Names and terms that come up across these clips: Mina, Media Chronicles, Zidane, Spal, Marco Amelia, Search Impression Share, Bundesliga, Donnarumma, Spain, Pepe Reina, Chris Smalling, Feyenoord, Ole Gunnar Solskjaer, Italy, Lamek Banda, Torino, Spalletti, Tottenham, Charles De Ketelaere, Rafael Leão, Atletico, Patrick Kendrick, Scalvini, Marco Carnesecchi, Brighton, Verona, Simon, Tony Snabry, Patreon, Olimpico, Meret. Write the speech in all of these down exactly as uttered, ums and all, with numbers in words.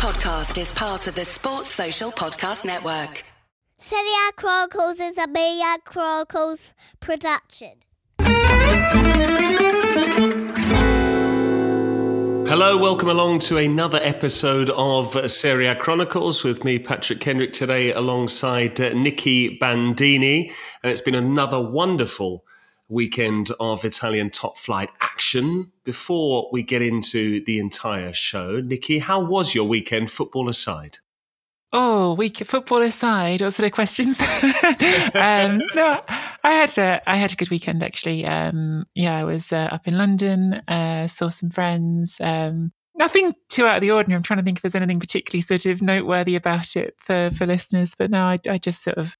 podcast is part of the Sports Social Podcast Network. Serie A Chronicles is a Media Chronicles production. Hello, welcome along to another episode of Serie A Chronicles with me, Patrick Kendrick, today alongside uh, Nicky Bandini. And it's been another wonderful weekend of Italian top flight action. Before we get into the entire show, Nicky, how was your weekend, football aside? Oh, week football aside, what sort of questions? um, no, I had a I had a good weekend actually. Um, yeah, I was uh, up in London, uh, saw some friends. Um, nothing too out of the ordinary. I'm trying to think if there's anything particularly sort of noteworthy about it for, for listeners. But no, I, I just sort of,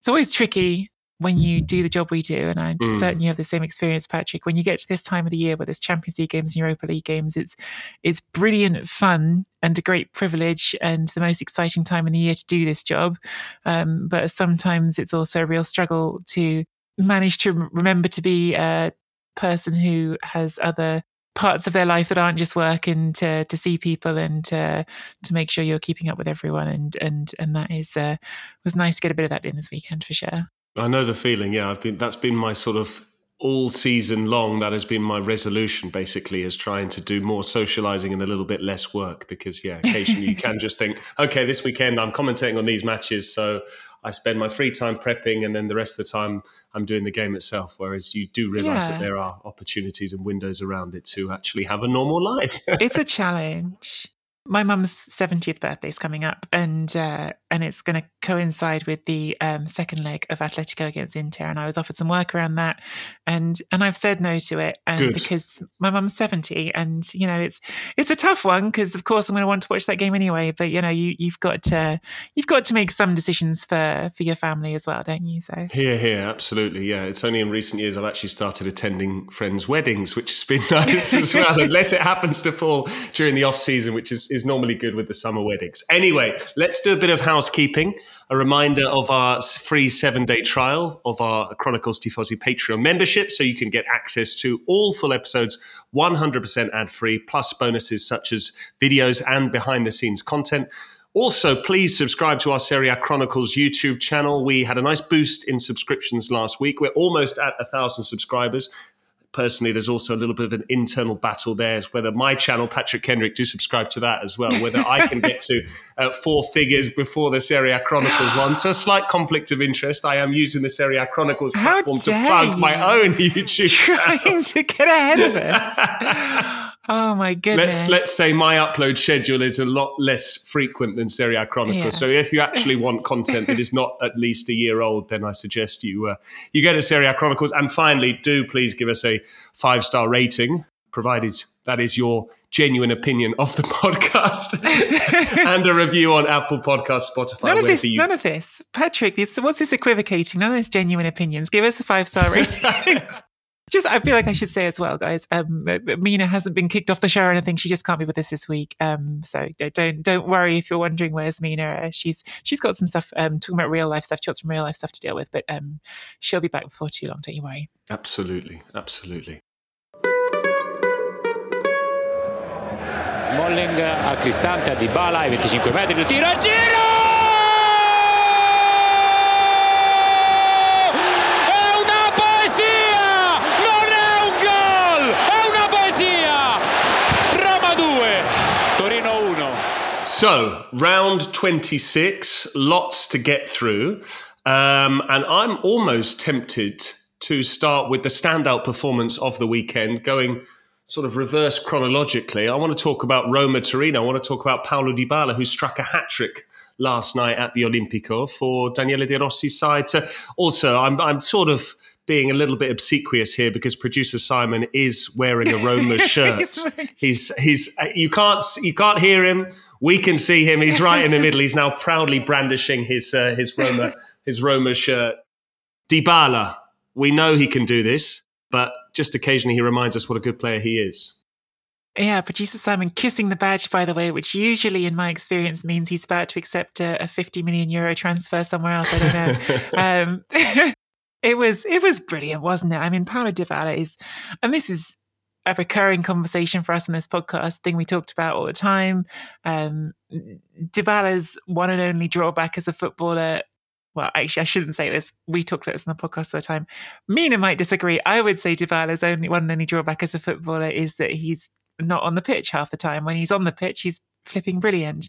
it's always tricky when you do the job we do, and I mm. certainly have the same experience, Patrick. When you get to this time of the year where there's Champions League games and Europa League games, it's it's brilliant fun and a great privilege and the most exciting time in the year to do this job. Um, but sometimes it's also a real struggle to manage to remember to be a person who has other parts of their life that aren't just work, and to, to see people and to, to make sure you're keeping up with everyone. And and and that is uh, was nice to get a bit of that in this weekend for sure. I know the feeling, yeah. I've been that's been my sort of all season long, that has been my resolution basically, is trying to do more socializing and a little bit less work, because yeah, occasionally you can just think, okay, this weekend I'm commentating on these matches, so I spend my free time prepping and then the rest of the time I'm doing the game itself, whereas you do realise yeah. that there are opportunities and windows around it to actually have a normal life. It's a challenge. My mum's seventieth birthday is coming up, and uh, and it's going to coincide with the um, second leg of Atletico against Inter. And I was offered some work around that, and and I've said no to it, and Good. because my mum's seventy, and you know it's it's a tough one because of course I'm going to want to watch that game anyway. But you know you you've got to you've got to make some decisions for for your family as well, don't you? So here, here, absolutely, yeah. It's only in recent years I've actually started attending friends' weddings, which has been nice as well, unless it happens to fall during the off season, which is. is normally good with the summer weddings. Anyway, let's do a bit of housekeeping. A reminder of our free seven-day trial of our Chronicles Tifosi Patreon membership, so you can get access to all full episodes, one hundred percent ad-free, plus bonuses such as videos and behind-the-scenes content. Also, please subscribe to our Serie A Chronicles YouTube channel. We had a nice boost in subscriptions last week. We're almost at one thousand subscribers. Personally, there's also a little bit of an internal battle there, whether my channel, Patrick Kendrick, do subscribe to that as well, whether I can get to uh, four figures before the Serie A Chronicles one. So a slight conflict of interest. I am using the Serie A Chronicles platform to plug my own YouTube channel. Trying to get ahead of us. Oh my goodness. Let's, let's say my upload schedule is a lot less frequent than Serie A Chronicles. Yeah. So if you actually want content that is not at least a year old, then I suggest you uh, you go to Serie A Chronicles. And finally, do please give us a five-star rating, provided that is your genuine opinion of the podcast, and a review on Apple Podcasts, Spotify. None of this, you... none of this. Patrick, this, what's this equivocating? None of this genuine opinions. Give us a five-star rating. Just, I feel like I should say as well, guys, um, Mina hasn't been kicked off the show or anything. She just can't be with us this week. Um, so don't don't worry if you're wondering where's Mina. Uh, she's she's got some stuff, um, talking about real life stuff. She's got some real life stuff to deal with, but um, she'll be back before too long. Don't you worry. Absolutely. Absolutely. Molling a Cristante, a Dybala, ai venticinque metri, il tiro, giro! So, round twenty-six, lots to get through. Um, and I'm almost tempted to start with the standout performance of the weekend, going sort of reverse chronologically. I want to talk about Roma Torino. I want to talk about Paulo Dybala, who struck a hat-trick last night at the Olimpico for Daniele De Rossi's side. To also, I'm, I'm sort of being a little bit obsequious here because producer Simon is wearing a Roma shirt. he's he's you can't you can't hear him. We can see him. He's right in the middle. He's now proudly brandishing his uh, his Roma his Roma shirt. Dybala, we know he can do this, but just occasionally he reminds us what a good player he is. Yeah, producer Simon kissing the badge, by the way, which usually, in my experience, means he's about to accept a, a fifty million euro transfer somewhere else. I don't know. um, it was it was brilliant, wasn't it? I mean, Paulo Dybala is, and this is. a recurring conversation for us in this podcast, thing we talked about all the time. Um, Dybala's one and only drawback as a footballer. Well, actually, I shouldn't say this. We talked about this on the podcast all the time. Mina might disagree. I would say Dybala's only one and only drawback as a footballer is that he's not on the pitch half the time. When he's on the pitch, he's flipping brilliant.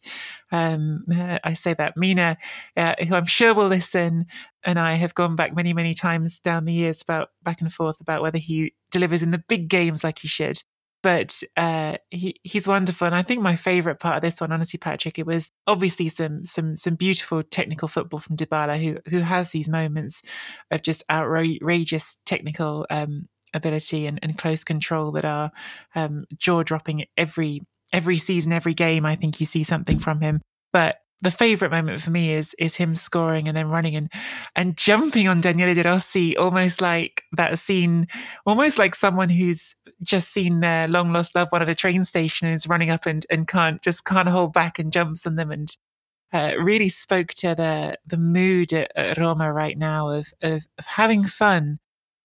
Um, uh, I say that. Mina, uh, who I'm sure will listen, and I have gone back many, many times down the years about back and forth about whether he delivers in the big games like he should. But uh, he, he's wonderful. And I think my favourite part of this one, honestly, Patrick, it was obviously some some some beautiful technical football from Dybala, who who has these moments of just outrageous technical um, ability and, and close control that are um, jaw-dropping every every season, every game. I think you see something from him. But the favourite moment for me is is him scoring and then running and and jumping on Daniele De Rossi, almost like that scene, almost like someone who's just seen their long lost loved one at a train station and is running up and, and can't just can't hold back and jumps on them, and uh, really spoke to the the mood at, at Roma right now of, of of having fun.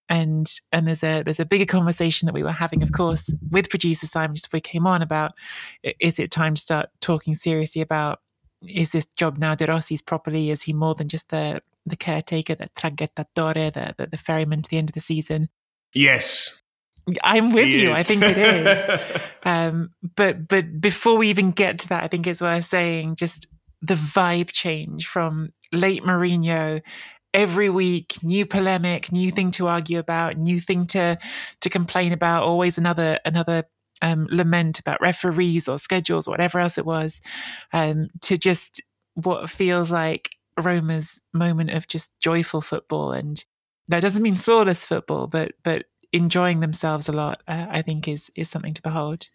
And and there's a there's a bigger conversation that we were having, of course, with producer Simon just before we came on about, is it time to start talking seriously about, is this job now De Rossi's properly? Is he more than just the the caretaker, the traghettatore, the, the, the ferryman to the end of the season? Yes. I'm with he you. Is. I think it is. um, but but before we even get to that, I think it's worth saying just the vibe change from late Mourinho. Every week, new polemic, new thing to argue about, new thing to to complain about, always another another um, lament about referees or schedules or whatever else it was, um, to just what feels like Roma's moment of just joyful football. And that doesn't mean flawless football, but but enjoying themselves a lot, uh, I think, is is something to behold.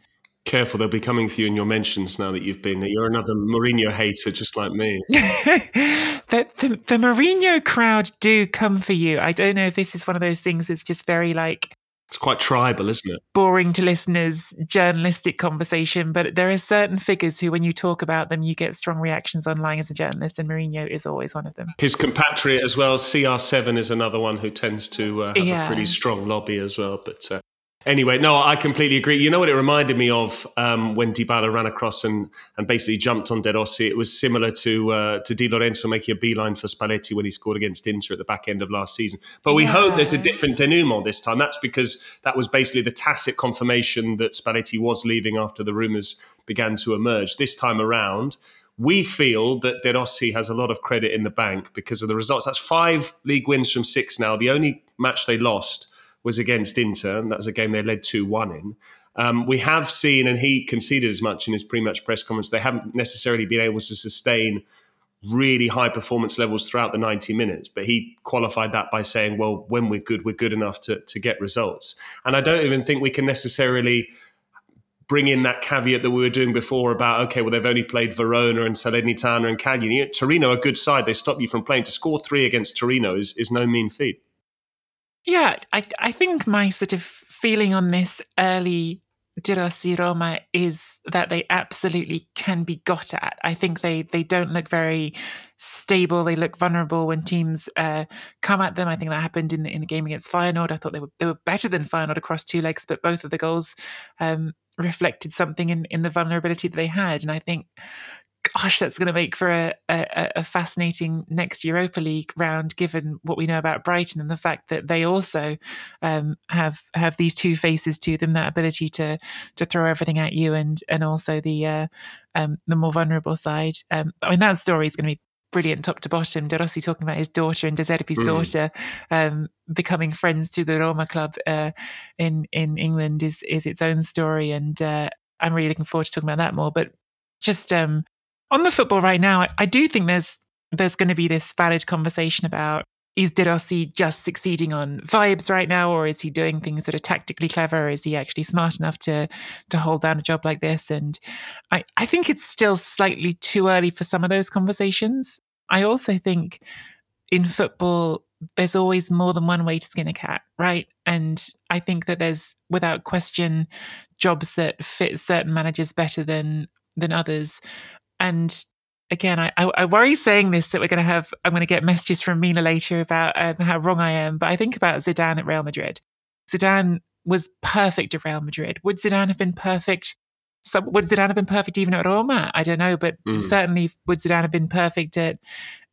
Careful, they'll be coming for you in your mentions now that you've been. You're another Mourinho hater, just like me. the, the, the Mourinho crowd do come for you. I don't know if this is one of those things that's just very like... It's quite tribal, isn't it? Boring to listeners, journalistic conversation. But there are certain figures who, when you talk about them, you get strong reactions online as a journalist, and Mourinho is always one of them. His compatriot as well, C R seven, is another one who tends to uh, have yeah. a pretty strong lobby as well, but... Uh... Anyway, no, I completely agree. You know what it reminded me of um, when Dybala ran across and, and basically jumped on De Rossi? It was similar to uh, to Di Lorenzo making a beeline for Spalletti when he scored against Inter at the back end of last season. But we yeah. hope there's a different denouement this time. That's because that was basically the tacit confirmation that Spalletti was leaving after the rumours began to emerge. This time around, we feel that De Rossi has a lot of credit in the bank because of the results. That's five league wins from six now. The only match they lost was against Inter, and that was a game they led two one in. Um, we have seen, and he conceded as much in his pre-match press conference, they haven't necessarily been able to sustain really high performance levels throughout the ninety minutes. But he qualified that by saying, well, when we're good, we're good enough to, to get results. And I don't even think we can necessarily bring in that caveat that we were doing before about, okay, well, they've only played Verona and Salernitana and Cagliari. You know, Torino are a good side. They stop you from playing. To score three against Torino is, is no mean feat. Yeah, I I think my sort of feeling on this early De Rossi Roma is that they absolutely can be got at. I think they, they don't look very stable. They look vulnerable when teams uh, come at them. I think that happened in the in the game against Feyenoord. I thought they were they were better than Feyenoord across two legs, but both of the goals um, reflected something in, in the vulnerability that they had. And I think, gosh, that's going to make for a, a, a fascinating next Europa League round, given what we know about Brighton and the fact that they also um, have have these two faces to them, that ability to to throw everything at you and and also the uh, um, the more vulnerable side. Um, I mean, that story is going to be brilliant top to bottom. De Rossi talking about his daughter and De Zerbi's mm. daughter um, becoming friends through the Roma club uh, in, in England is, is its own story. And uh, I'm really looking forward to talking about that more. But just... Um, On the football right now, I, I do think there's there's going to be this valid conversation about, is De Rossi just succeeding on vibes right now, or is he doing things that are tactically clever? Is he actually smart enough to to hold down a job like this? And I, I think it's still slightly too early for some of those conversations. I also think in football, there's always more than one way to skin a cat, right? And I think that there's, without question, jobs that fit certain managers better than than others. And again, I, I worry saying this that we're going to have, I'm going to get messages from Mina later about um, how wrong I am. But I think about Zidane at Real Madrid. Zidane was perfect at Real Madrid. Would Zidane have been perfect? So would Zidane have been perfect even at Roma? I don't know, but mm. certainly would Zidane have been perfect at,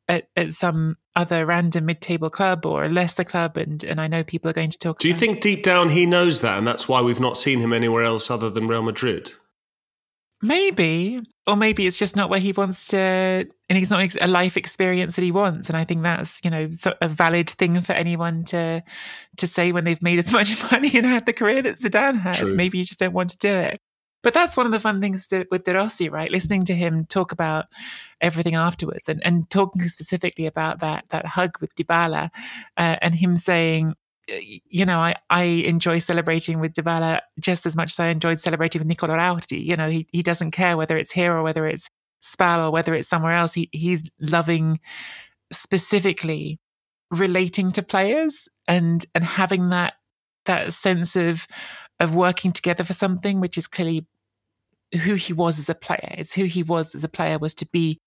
at at some other random mid-table club or a lesser club? And and I know people are going to talk. Do you think it. deep down he knows that, and that's why we've not seen him anywhere else other than Real Madrid? Maybe, or maybe it's just not where he wants to, and it's not a life experience that he wants. And I think that's, you know, a valid thing for anyone to to say when they've made as much money and had the career that Zidane had. True. Maybe you just don't want to do it. But that's one of the fun things that, with De Rossi, right? Listening to him talk about everything afterwards, and, and talking specifically about that that hug with Dybala, uh, and him saying, you know, I, I enjoy celebrating with Dybala just as much as I enjoyed celebrating with Nicola Rauti. You know, he he doesn't care whether it's here or whether it's Spal or whether it's somewhere else. He He's loving specifically relating to players and and having that that sense of of working together for something, which is clearly who he was as a player. It's who he was as a player, was to be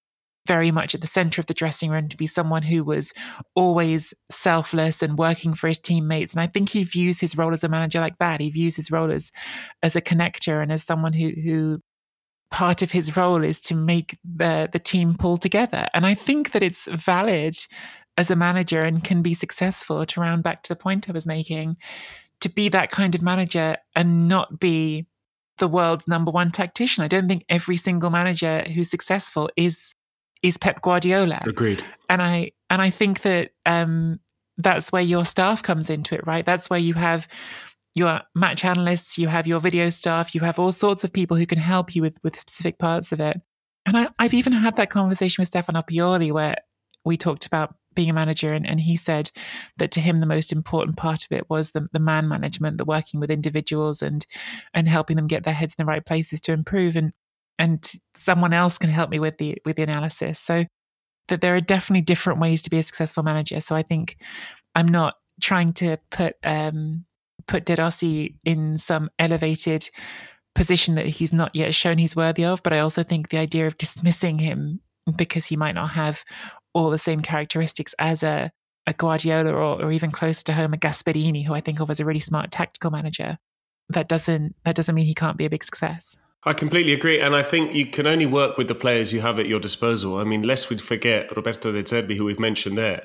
very much at the center of the dressing room, to be someone who was always selfless and working for his teammates. And I think he views his role as a manager like that. He views his role as, as a connector, and as someone who, who part of his role is to make the, the team pull together. And I think that it's valid as a manager and can be successful, to round back to the point I was making, to be that kind of manager and not be the world's number one tactician. I don't think every single manager who's successful is is Pep Guardiola. Agreed. And I and I think that um, that's where your staff comes into it, right? That's where you have your match analysts, you have your video staff, you have all sorts of people who can help you with, with specific parts of it. And I, I've even had that conversation with Stefano Pioli, where we talked about being a manager, and, and he said that to him the most important part of it was the, the man management, the working with individuals and and helping them get their heads in the right places to improve. And And someone else can help me with the with the analysis. So that there are definitely different ways to be a successful manager. So I think I'm not trying to put um, put De Rossi in some elevated position that he's not yet shown he's worthy of. But I also think the idea of dismissing him because he might not have all the same characteristics as a, a Guardiola, or, or even close to home a Gasperini, who I think of as a really smart tactical manager, that doesn't that doesn't mean he can't be a big success. I completely agree, and I think you can only work with the players you have at your disposal. I mean, lest we forget Roberto De Zerbi, who we've mentioned there,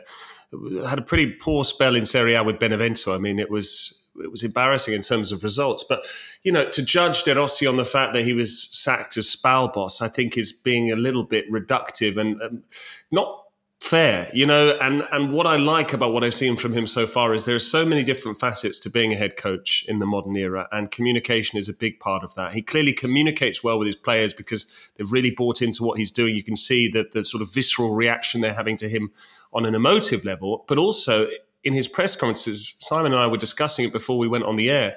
had a pretty poor spell in Serie A with Benevento. I mean, it was it was embarrassing in terms of results. But, you know, to judge De Rossi on the fact that he was sacked as Spal boss, I think is being a little bit reductive and um, not fair, you know. And, and what I like about what I've seen from him so far is there are so many different facets to being a head coach in the modern era, and communication is a big part of that. He clearly communicates well with his players because they've really bought into what he's doing. You can see that the sort of visceral reaction they're having to him on an emotive level, but also in his press conferences. Simon and I were discussing it before we went on the air,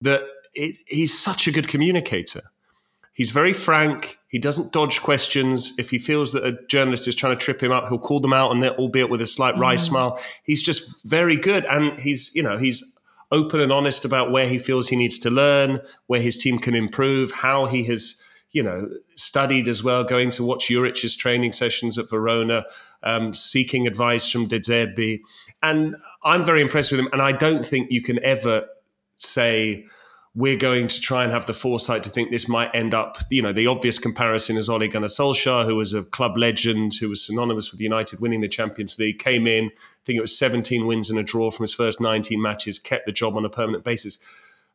that it, he's such a good communicator. He's very frank. He doesn't dodge questions. If he feels that a journalist is trying to trip him up, he'll call them out, and albeit with a slight wry mm. smile. He's just very good. And he's, you know, he's open and honest about where he feels he needs to learn, where his team can improve, how he has, you know, studied as well, going to watch Juric's training sessions at Verona, um, seeking advice from De Zerbi. And I'm very impressed with him. And I don't think you can ever say, we're going to try and have the foresight to think this might end up, you know, the obvious comparison is Ole Gunnar Solskjaer, who was a club legend, who was synonymous with United winning the Champions League, came in, I think it was seventeen wins and a draw from his first nineteen matches, kept the job on a permanent basis.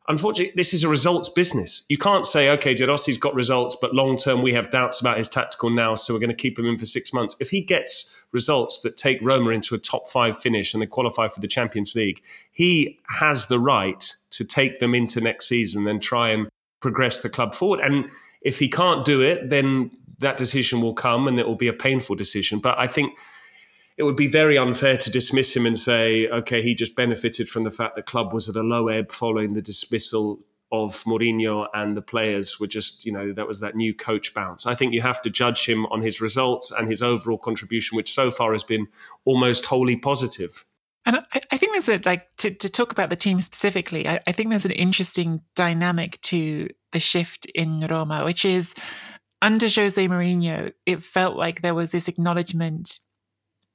Unfortunately, this is a results business. You can't say, okay, De Rossi's got results, but long-term we have doubts about his tactical now, so we're going to keep him in for six months. If he gets results that take Roma into a top five finish and they qualify for the Champions League, he has the right to take them into next season and try and progress the club forward. And if he can't do it, then that decision will come and it will be a painful decision. But I think it would be very unfair to dismiss him and say, okay, he just benefited from the fact the club was at a low ebb following the dismissal of Mourinho and the players were just, you know, that was that new coach bounce. I think you have to judge him on his results and his overall contribution, which so far has been almost wholly positive. And I, I think there's a, like, to, to talk about the team specifically, I, I think there's an interesting dynamic to the shift in Roma, which is under Jose Mourinho, it felt like there was this acknowledgement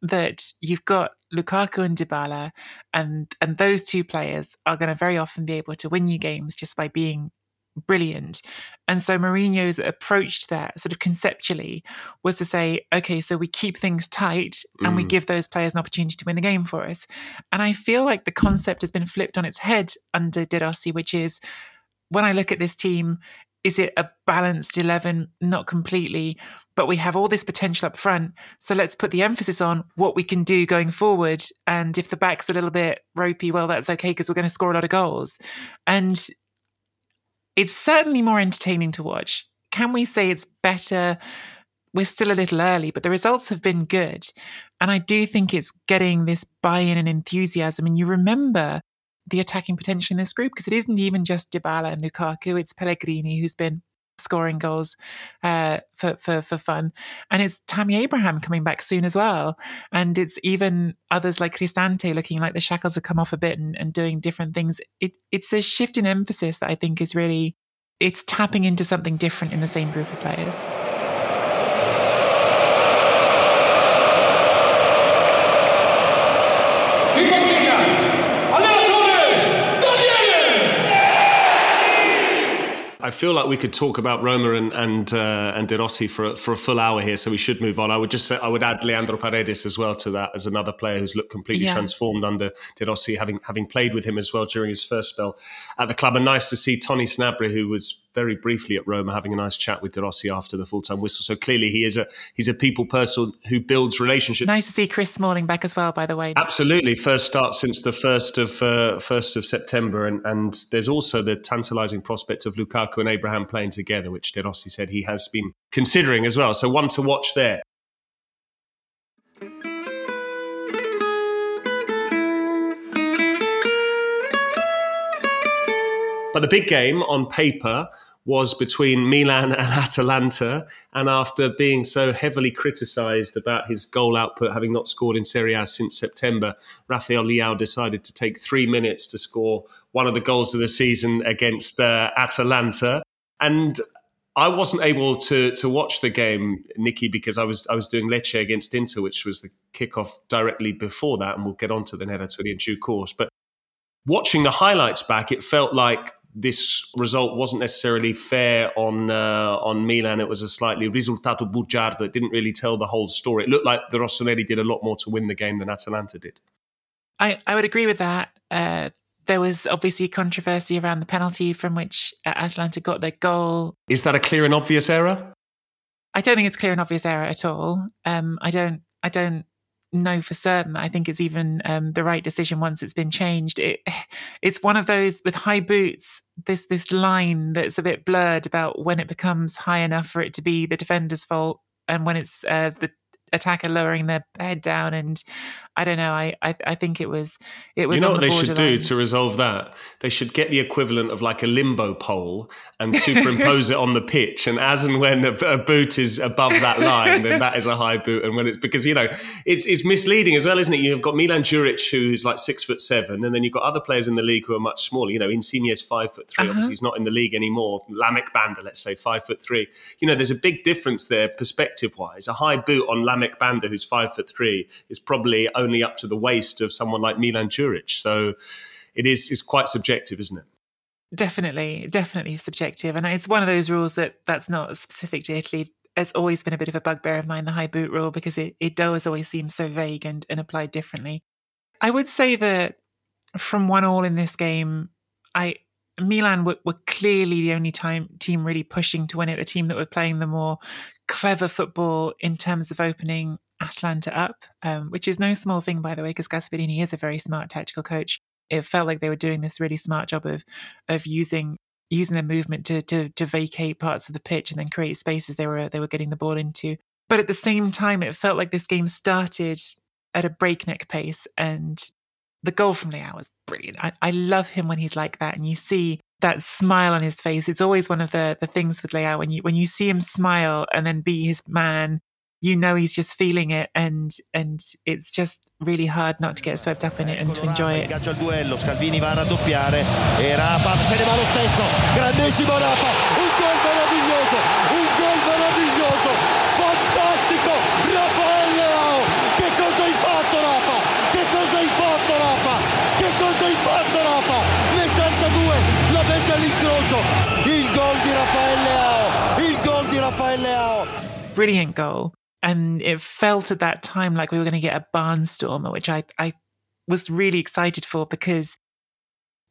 that you've got Lukaku and Dybala, and and those two players are going to very often be able to win you games just by being brilliant. And so Mourinho's approach there, sort of conceptually, was to say, okay, so we keep things tight and mm. we give those players an opportunity to win the game for us. And I feel like the concept has been flipped on its head under De Rossi, which is, when I look at this team, is it a balanced eleven? Not completely, but we have all this potential up front. So let's put the emphasis on what we can do going forward. And if the back's a little bit ropey, well, that's okay because we're going to score a lot of goals. And it's certainly more entertaining to watch. Can we say it's better? We're still a little early, but the results have been good. And I do think it's getting this buy-in and enthusiasm. And you remember the attacking potential in this group, because it isn't even just Dybala and Lukaku, it's Pellegrini who's been scoring goals uh, for, for for fun, and it's Tammy Abraham coming back soon as well, and it's even others like Cristante looking like the shackles have come off a bit and, and doing different things. It it's a shift in emphasis that I think is really, it's tapping into something different in the same group of players. I feel like we could talk about Roma and and, uh, and De Rossi for a, for a full hour here, so we should move on. I would just say, I would add Leandro Paredes as well to that as another player who's looked completely yeah. transformed under De Rossi, having having played with him as well during his first spell at the club. And nice to see Tony Snabry, who was very briefly at Roma, having a nice chat with De Rossi after the full time whistle. So clearly he is a he's a people person who builds relationships. Nice to see Chris Smalling back as well, by the way. Absolutely, first start since the first of uh, first of September, and and there's also the tantalising prospect of Lukaku and Abraham playing together, which De Rossi said he has been considering as well. So one to watch there. But the big game on paper was between Milan and Atalanta, and after being so heavily criticised about his goal output, having not scored in Serie A since September, Rafael Leão decided to take three minutes to score one of the goals of the season against uh, Atalanta. And I wasn't able to to watch the game, Nikki, because I was I was doing Lecce against Inter, which was the kickoff directly before that, and we'll get on to the Nerazzurri in due course. But watching the highlights back, it felt like this result wasn't necessarily fair on uh, on Milan. It was a slightly risultato bugiardo. It didn't really tell the whole story. It looked like the Rossoneri did a lot more to win the game than Atalanta did. I, I would agree with that. Uh, there was obviously controversy around the penalty from which Atalanta got their goal. Is that a clear and obvious error? I don't think it's clear and obvious error at all. Um, I don't. I don't. No, for certain. I think it's even um, the right decision once it's been changed. It, it's one of those with high boots, this this line that's a bit blurred about when it becomes high enough for it to be the defender's fault and when it's uh, the attacker lowering their head down. And I don't know, I I, I think it was... it was. You know what they should do to resolve that? They should get the equivalent of like a limbo pole and superimpose it on the pitch. And as and when a, a boot is above that line, then that is a high boot. And when it's... because, you know, it's it's misleading as well, isn't it? You've got Milan Juric, who's like six foot seven, and then you've got other players in the league who are much smaller. You know, Insigne's five foot three. Uh-huh. Obviously, he's not in the league anymore. Lamek Banda, let's say, five foot three. You know, there's a big difference there perspective-wise. A high boot on Lamek Banda, who's five foot three, is probably only up to the waist of someone like Milan Juric. So it is is quite subjective, isn't it? Definitely, definitely subjective. And it's one of those rules that that's not specific to Italy. It's always been a bit of a bugbear of mine, the high boot rule, because it, it does always seem so vague and, and applied differently. I would say that from one all in this game, I Milan were, were clearly the only time team really pushing to win it, the team that were playing the more clever football in terms of opening Atalanta up, um, which is no small thing, by the way, because Gasperini is a very smart tactical coach. It felt like they were doing this really smart job of of using using their movement to to, to vacate parts of the pitch and then create spaces they were they were getting the ball into. But at the same time, it felt like this game started at a breakneck pace, and the goal from Leão was brilliant. I, I love him when he's like that, and you see that smile on his face. It's always one of the the things with Leão, when you when you see him smile and then be his man, you know he's just feeling it, and and it's just really hard not to get swept up in it and to enjoy it. Ingaggia il duello, Scalvini va a raddoppiare e Rafa se ne va lo stesso. Grandissimo Rafa, un gol meraviglioso, un gol meraviglioso, fantastico. Rafael Leão, che cosa hai fatto Rafa? Che brilliant goal. And it felt at that time like we were going to get a barnstormer, which I, I was really excited for, because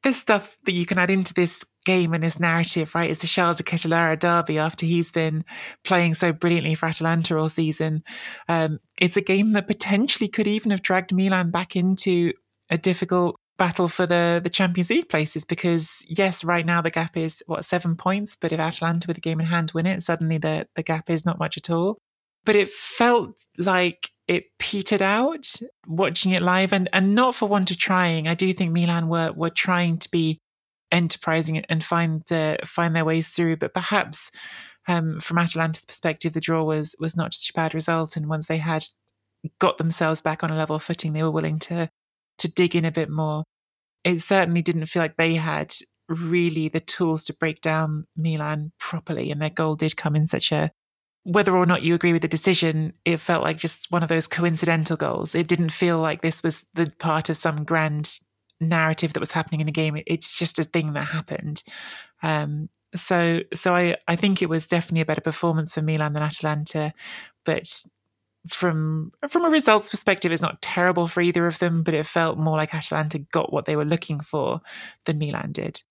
this stuff that you can add into this game and this narrative, right, is the Charles de Ketelaere derby after he's been playing so brilliantly for Atalanta all season. Um, it's a game that potentially could even have dragged Milan back into a difficult battle for the, the Champions League places, because, yes, right now the gap is, what, seven points, but if Atalanta with a game in hand win it, suddenly the, the gap is not much at all. But it felt like it petered out watching it live, and, and not for want of trying. I do think Milan were were trying to be enterprising and find uh, find their ways through. But perhaps um, from Atalanta's perspective, the draw was was not such a bad result. And once they had got themselves back on a level footing, they were willing to to dig in a bit more. It certainly didn't feel like they had really the tools to break down Milan properly. And their goal did come in such a, whether or not you agree with the decision, it felt like just one of those coincidental goals. It didn't feel like this was the part of some grand narrative that was happening in the game. It's just a thing that happened. Um, so so I, I think it was definitely a better performance for Milan than Atalanta. But from from a results perspective, it's not terrible for either of them, but it felt more like Atalanta got what they were looking for than Milan did.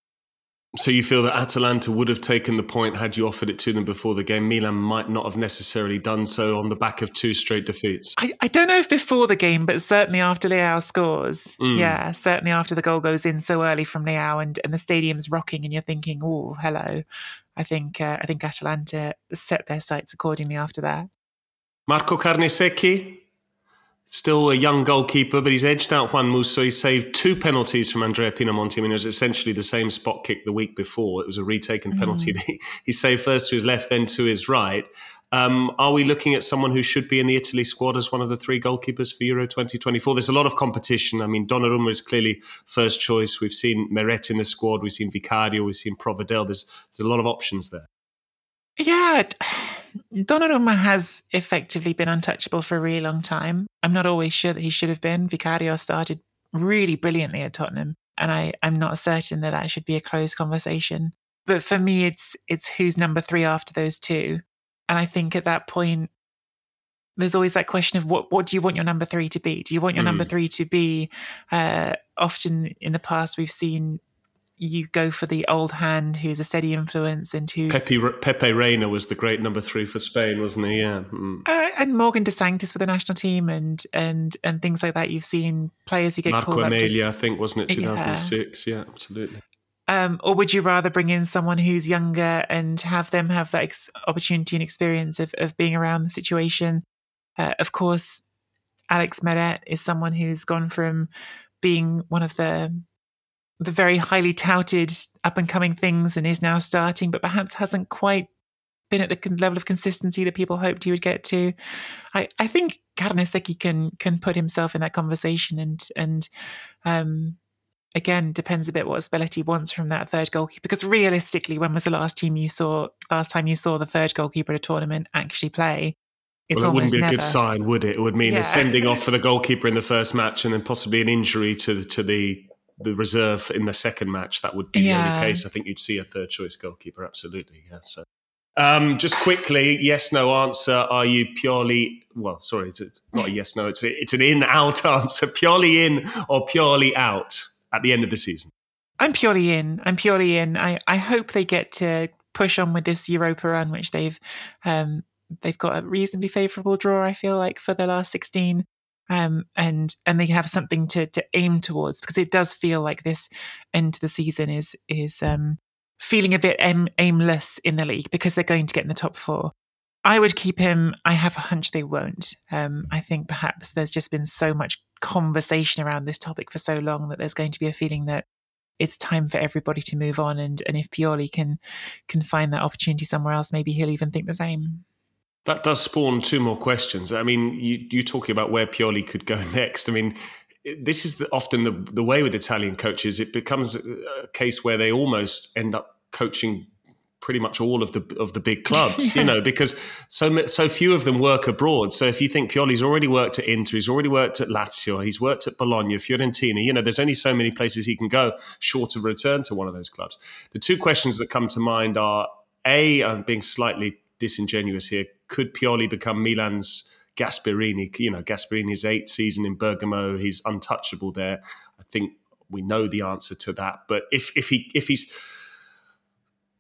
So you feel that Atalanta would have taken the point had you offered it to them before the game? Milan might not have necessarily done so on the back of two straight defeats. I, I don't know if before the game, but certainly after Leão scores. Mm. Yeah, certainly after the goal goes in so early from Leão, and, and the stadium's rocking and you're thinking, oh, hello. I think uh, I think Atalanta set their sights accordingly after that. Marco Carnesecchi, still a young goalkeeper, but he's edged out Juan Musso. He saved two penalties from Andrea Pinamonti. I mean, it was essentially the same spot kick the week before. It was a retaken mm. penalty that he, he saved first to his left, then to his right. Um, are we looking at someone who should be in the Italy squad as one of the three goalkeepers for Euro twenty twenty-four? There's a lot of competition. I mean, Donnarumma is clearly first choice. We've seen Meret in the squad. We've seen Vicario. We've seen Provedel. There's, there's a lot of options there. Yeah, Donnarumma has effectively been untouchable for a really long time. I'm not always sure that he should have been. Vicario started really brilliantly at Tottenham, and I, I'm not certain that that should be a closed conversation. But for me, it's it's who's number three after those two. And I think at that point, there's always that question of what, what do you want your number three to be? Do you want your mm. number three to be, uh, often in the past we've seen you go for the old hand who's a steady influence and who's... Pepe, Pepe Reina was the great number three for Spain, wasn't he? Yeah. Mm. Uh, and Morgan de Sanctis with the national team and and and things like that. You've seen players who get Marco called Amelia, up... Marco Amelia, I think, wasn't it? two thousand six, yeah, yeah absolutely. Um, or would you rather bring in someone who's younger and have them have that ex- opportunity and experience of, of being around the situation? Uh, of course, Alex Meret is someone who's gone from being one of the... the very highly touted up-and-coming things and is now starting, but perhaps hasn't quite been at the level of consistency that people hoped he would get to. I, I think Carnesecchi can can put himself in that conversation, and and um, again, depends a bit what Spalletti wants from that third goalkeeper. Because realistically, when was the last team you saw last time you saw the third goalkeeper at a tournament actually play? It's well, it wouldn't be a never. good sign, would it? It would mean yeah. a sending off for the goalkeeper in the first match, and then possibly an injury to to the. the reserve in the second match. That would be yeah. the only case I think you'd see a third choice goalkeeper. Absolutely. Yeah. So um, just quickly, yes, no answer. Are you Pioli? Well, sorry, it's not a yes, no, it's a, it's an in out answer. Pioli in or Pioli out at the end of the season? I'm Pioli in. I'm Pioli in. I, I hope they get to push on with this Europa run, which they've, um, they've got a reasonably favourable draw, I feel like, for the last sixteen. Um, and and they have something to to aim towards, because it does feel like this end to the season is is um, feeling a bit aim- aimless in the league, because they're going to get in the top four. I would keep him. I have a hunch they won't. Um, I think perhaps there's just been so much conversation around this topic for so long that there's going to be a feeling that it's time for everybody to move on. And, and if Pioli can can find that opportunity somewhere else, maybe he'll even think the same. That does spawn two more questions. I mean, you, you're talking about where Pioli could go next. I mean, this is the, often the, the way with Italian coaches. It becomes a, a case where they almost end up coaching pretty much all of the of the big clubs, yeah. you know, because so so few of them work abroad. So if you think Pioli's already worked at Inter, he's already worked at Lazio, he's worked at Bologna, Fiorentina, you know, there's only so many places he can go short of return to one of those clubs. The two questions that come to mind are, A, I'm being slightly disingenuous here, could Pioli become Milan's Gasperini? You know, Gasperini's eighth season in Bergamo, he's untouchable there. I think we know the answer to that. But if if he if he's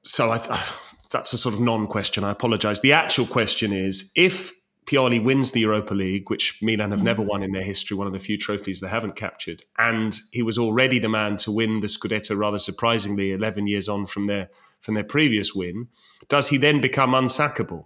so, I, that's a sort of non-question. I apologise. The actual question is, if Pioli wins the Europa League, which Milan have never won in their history, one of the few trophies they haven't captured, and he was already the man to win the Scudetto, rather surprisingly, eleven years on from their from their previous win, does he then become unsackable?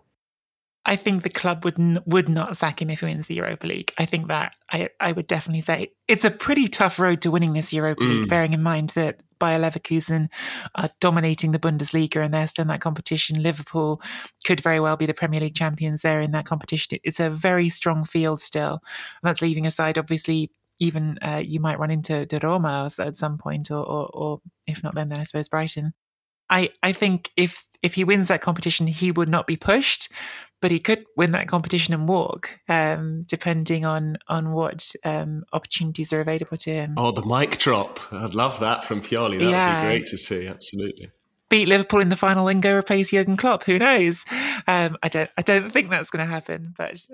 I think the club would n- would not sack him if he wins the Europa League. I think that I, I would definitely say it's a pretty tough road to winning this Europa mm. League, bearing in mind that Bayer Leverkusen are dominating the Bundesliga and they're still in that competition. Liverpool could very well be the Premier League champions there in that competition. It's a very strong field still. And that's leaving aside, obviously, even uh, you might run into De Roma at some point, or, or, or if not them, then I suppose Brighton. I, I think if if he wins that competition, he would not be pushed, but he could win that competition and walk, um, depending on on what um, opportunities are available to him. Oh, the mic drop. I'd love that from Pioli. That yeah. would be great to see, absolutely. Beat Liverpool in the final and go replace Jurgen Klopp. Who knows? Um, I don't I don't think that's going to happen, but...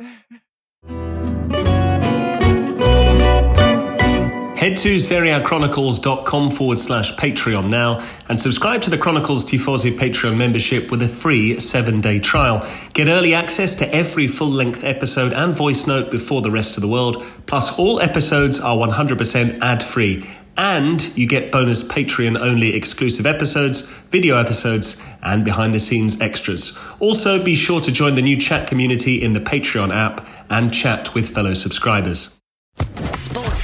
Head to serie a chronicles dot com forward slash Patreon now and subscribe to the Chronicles Tifosi Patreon membership with a free seven-day trial. Get early access to every full-length episode and voice note before the rest of the world. Plus, all episodes are one hundred percent ad-free. And you get bonus Patreon-only exclusive episodes, video episodes, and behind-the-scenes extras. Also, be sure to join the new chat community in the Patreon app and chat with fellow subscribers. Sports